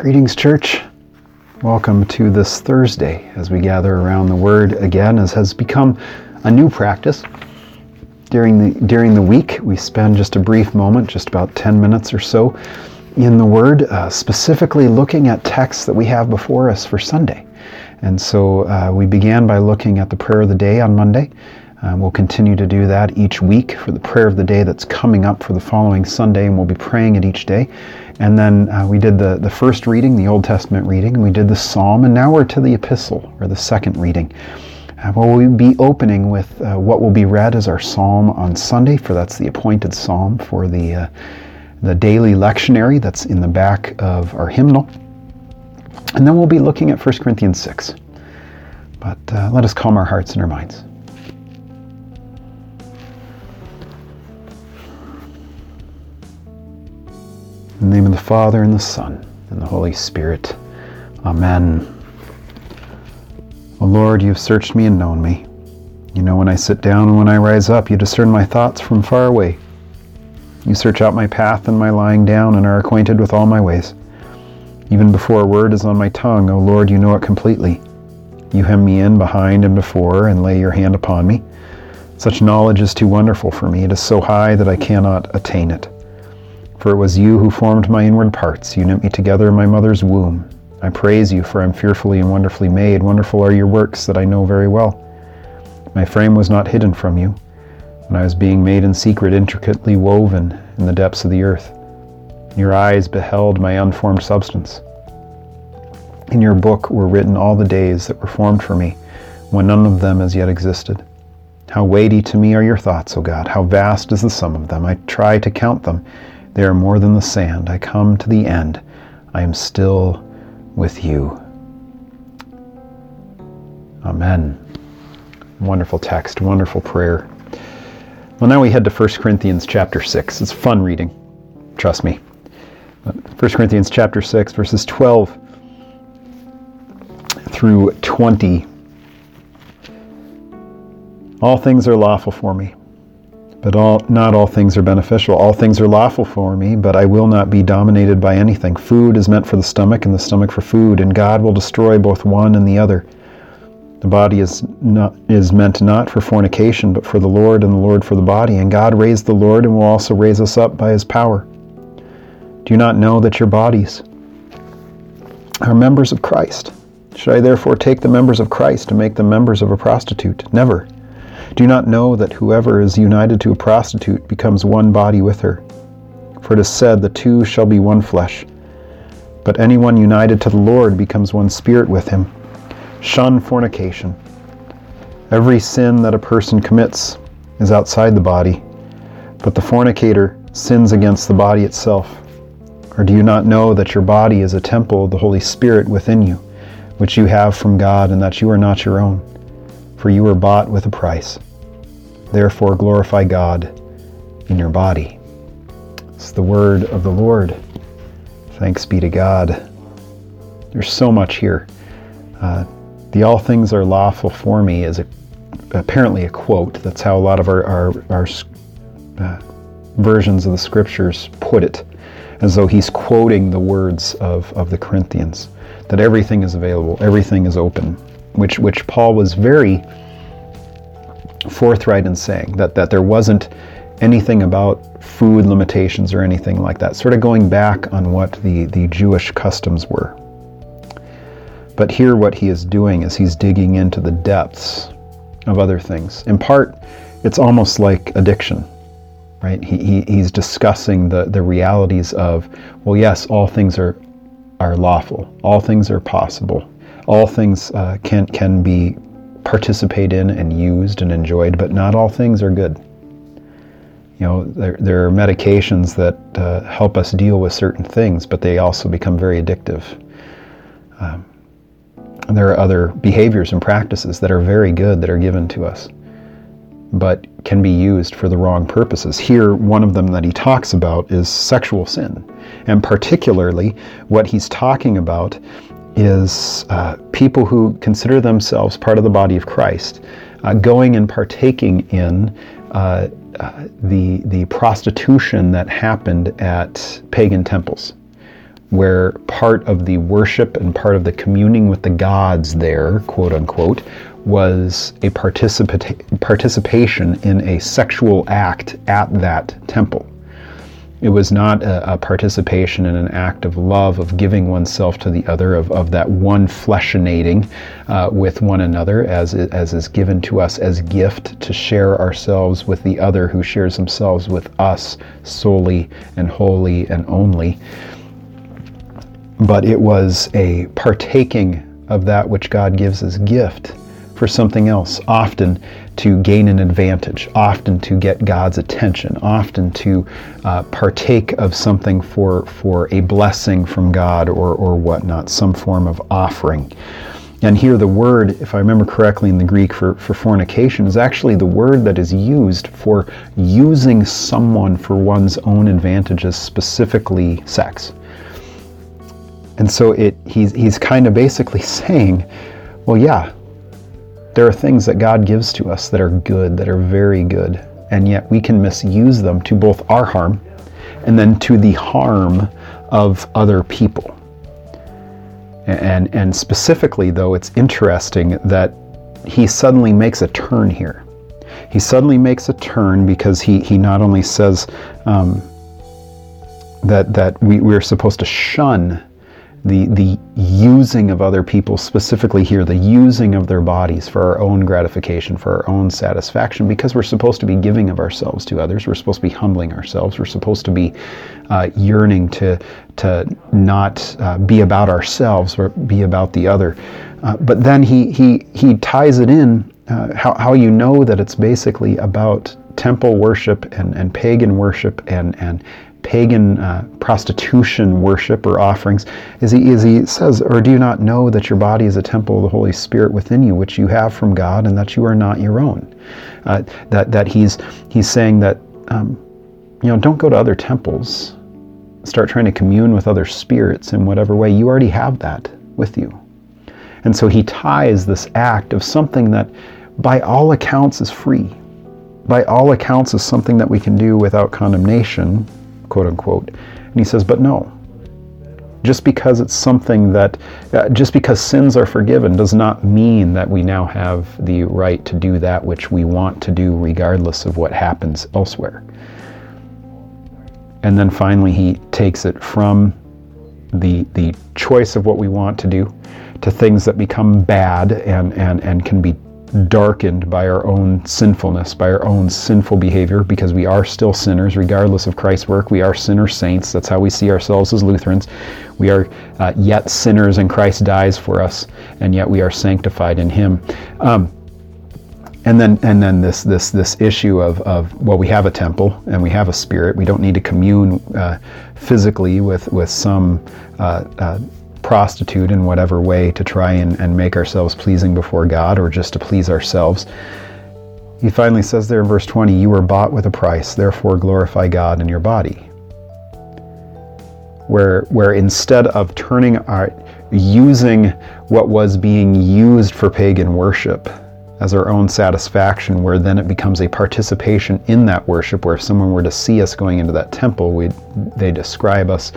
Greetings, church. Welcome to this Thursday as we gather around the Word again, as has become a new practice. During the week, we spend just a brief moment, just about 10 minutes or so, in the Word, specifically looking at texts that we have before us for Sunday. And so we began by looking at the prayer of the day on Monday. We'll continue to do that each week for the prayer of the day that's coming up for the following Sunday, and we'll be praying it each day. And then we did the first reading, the Old Testament reading, and we did the Psalm, and now we're to the Epistle, or the second reading. We'll be opening with what will be read as our Psalm on Sunday, for that's the appointed Psalm for the daily lectionary that's in the back of our hymnal. And then we'll be looking at 1 Corinthians 6. But let us calm our hearts and our minds. In the name of the Father, and the Son, and the Holy Spirit. Amen. O Lord, you have searched me and known me. You know when I sit down and when I rise up. You discern my thoughts from far away. You search out my path and my lying down, and are acquainted with all my ways. Even before a word is on my tongue, O Lord, you know it completely. You hem me in behind and before, and lay your hand upon me. Such knowledge is too wonderful for me. It is so high that I cannot attain it. For it was you who formed my inward parts. You knit me together in my mother's womb. I praise you, for I am fearfully and wonderfully made. Wonderful are your works that I know very well. My frame was not hidden from you when I was being made in secret, intricately woven in the depths of the earth. Your eyes beheld my unformed substance. In your book were written all the days that were formed for me, when none of them as yet existed. How weighty to me are your thoughts, O God! How vast is the sum of them! I try to count them. They are more than the sand. I come to the end. I am still with you. Amen. Wonderful text, wonderful prayer. Well, now we head to 1 Corinthians chapter 6. It's fun reading, trust me. 1 Corinthians chapter 6, verses 12 through 20. All things are lawful for me, but not all things are beneficial. All things are lawful for me, but I will not be dominated by anything. Food is meant for the stomach, and the stomach for food, and God will destroy both one and the other. The body is meant not for fornication, but for the Lord, and the Lord for the body. And God raised the Lord, and will also raise us up by his power. Do you not know that your bodies are members of Christ? Should I therefore take the members of Christ and make them members of a prostitute? Never. Do not know that whoever is united to a prostitute becomes one body with her? For it is said, the two shall be one flesh. But anyone united to the Lord becomes one spirit with him. Shun fornication. Every sin that a person commits is outside the body, but the fornicator sins against the body itself. Or do you not know that your body is a temple of the Holy Spirit within you, which you have from God, and that you are not your own? For you were bought with a price. Therefore glorify God in your body. It's the word of the Lord. Thanks be to God. There's so much here. The all things are lawful for me is apparently a quote. That's how a lot of our versions of the scriptures put it, as though he's quoting the words of the Corinthians, that everything is available, everything is open. Which Paul was very forthright in saying, that there wasn't anything about food limitations or anything like that, sort of going back on what the Jewish customs were. But here what he is doing is he's digging into the depths of other things. In part, it's almost like addiction, right? He's discussing the realities of, well, yes, all things are lawful, all things are possible. All things can be participated in and used and enjoyed, but not all things are good. You know, there are medications that help us deal with certain things, but they also become very addictive. There are other behaviors and practices that are very good that are given to us, but can be used for the wrong purposes. Here, one of them that he talks about is sexual sin, and particularly what he's talking about is people who consider themselves part of the body of Christ going and partaking in the prostitution that happened at pagan temples, where part of the worship and part of the communing with the gods there, quote unquote, was a participation in a sexual act at that temple. It was not a participation in an act of love, of giving oneself to the other, of that one fleshinating with one another as is given to us as gift to share ourselves with the other who shares themselves with us solely and wholly and only. But it was a partaking of that which God gives as gift for something else, often to gain an advantage, often to get God's attention, often to partake of something for a blessing from God or whatnot, some form of offering. And here the word, if I remember correctly in the Greek for fornication, is actually the word that is used for using someone for one's own advantages, specifically sex. And so he's kind of basically saying, well, yeah, there are things that God gives to us that are good, that are very good, and yet we can misuse them to both our harm and then to the harm of other people. And specifically, though, it's interesting that he suddenly makes a turn here. He suddenly makes a turn because he not only says that we're supposed to shun the using of other people, specifically here, the using of their bodies for our own gratification, for our own satisfaction, because we're supposed to be giving of ourselves to others. We're supposed to be humbling ourselves. We're supposed to be yearning to not be about ourselves or be about the other. But then he ties it in, how you know that it's basically about temple worship and pagan worship and pagan prostitution worship or offerings, is he says, or do you not know that your body is a temple of the Holy Spirit within you, which you have from God, and that you are not your own? That he's saying that don't go to other temples, start trying to commune with other spirits in whatever way. You already have that with you. And so he ties this act of something that, by all accounts, is free, by all accounts, is something that we can do without condemnation, quote unquote. And he says, but no, just because it's something that, just because sins are forgiven does not mean that we now have the right to do that which we want to do regardless of what happens elsewhere. And then finally he takes it from the choice of what we want to do to things that become bad and can be darkened by our own sinfulness, by our own sinful behavior, because we are still sinners regardless of Christ's work. We are sinner saints. That's how we see ourselves as Lutherans. We are yet sinners, and Christ dies for us, and yet we are sanctified in him. And then this issue of well, we have a temple and we have a spirit. We don't need to commune physically with some prostitute in whatever way to try and make ourselves pleasing before God, or just to please ourselves. He finally says there in verse 20, you were bought with a price, therefore glorify God in your body. Where instead of using what was being used for pagan worship as our own satisfaction, where then it becomes a participation in that worship, where if someone were to see us going into that temple, they describe us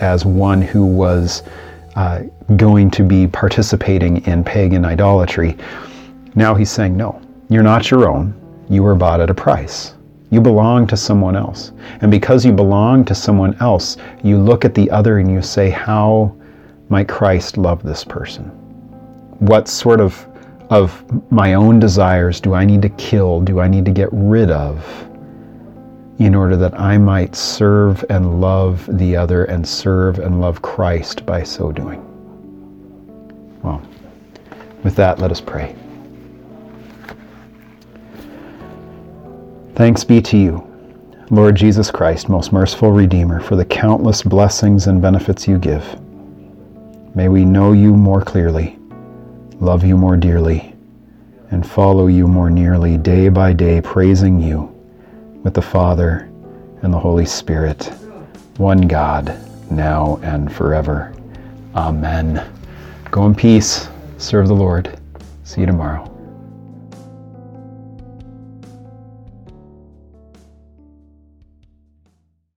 as one who was going to be participating in pagan idolatry. Now he's saying, no, you're not your own. You were bought at a price. You belong to someone else. And because you belong to someone else, you look at the other and you say, how might Christ love this person? What sort of my own desires do I need to kill, do I need to get rid of, in order that I might serve and love the other and serve and love Christ by so doing? Well, with that, let us pray. Thanks be to you, Lord Jesus Christ, most merciful Redeemer, for the countless blessings and benefits you give. May we know you more clearly, love you more dearly, and follow you more nearly day by day, praising you with the Father and the Holy Spirit, one God, now and forever. Amen. Go in peace, serve the Lord. See you tomorrow.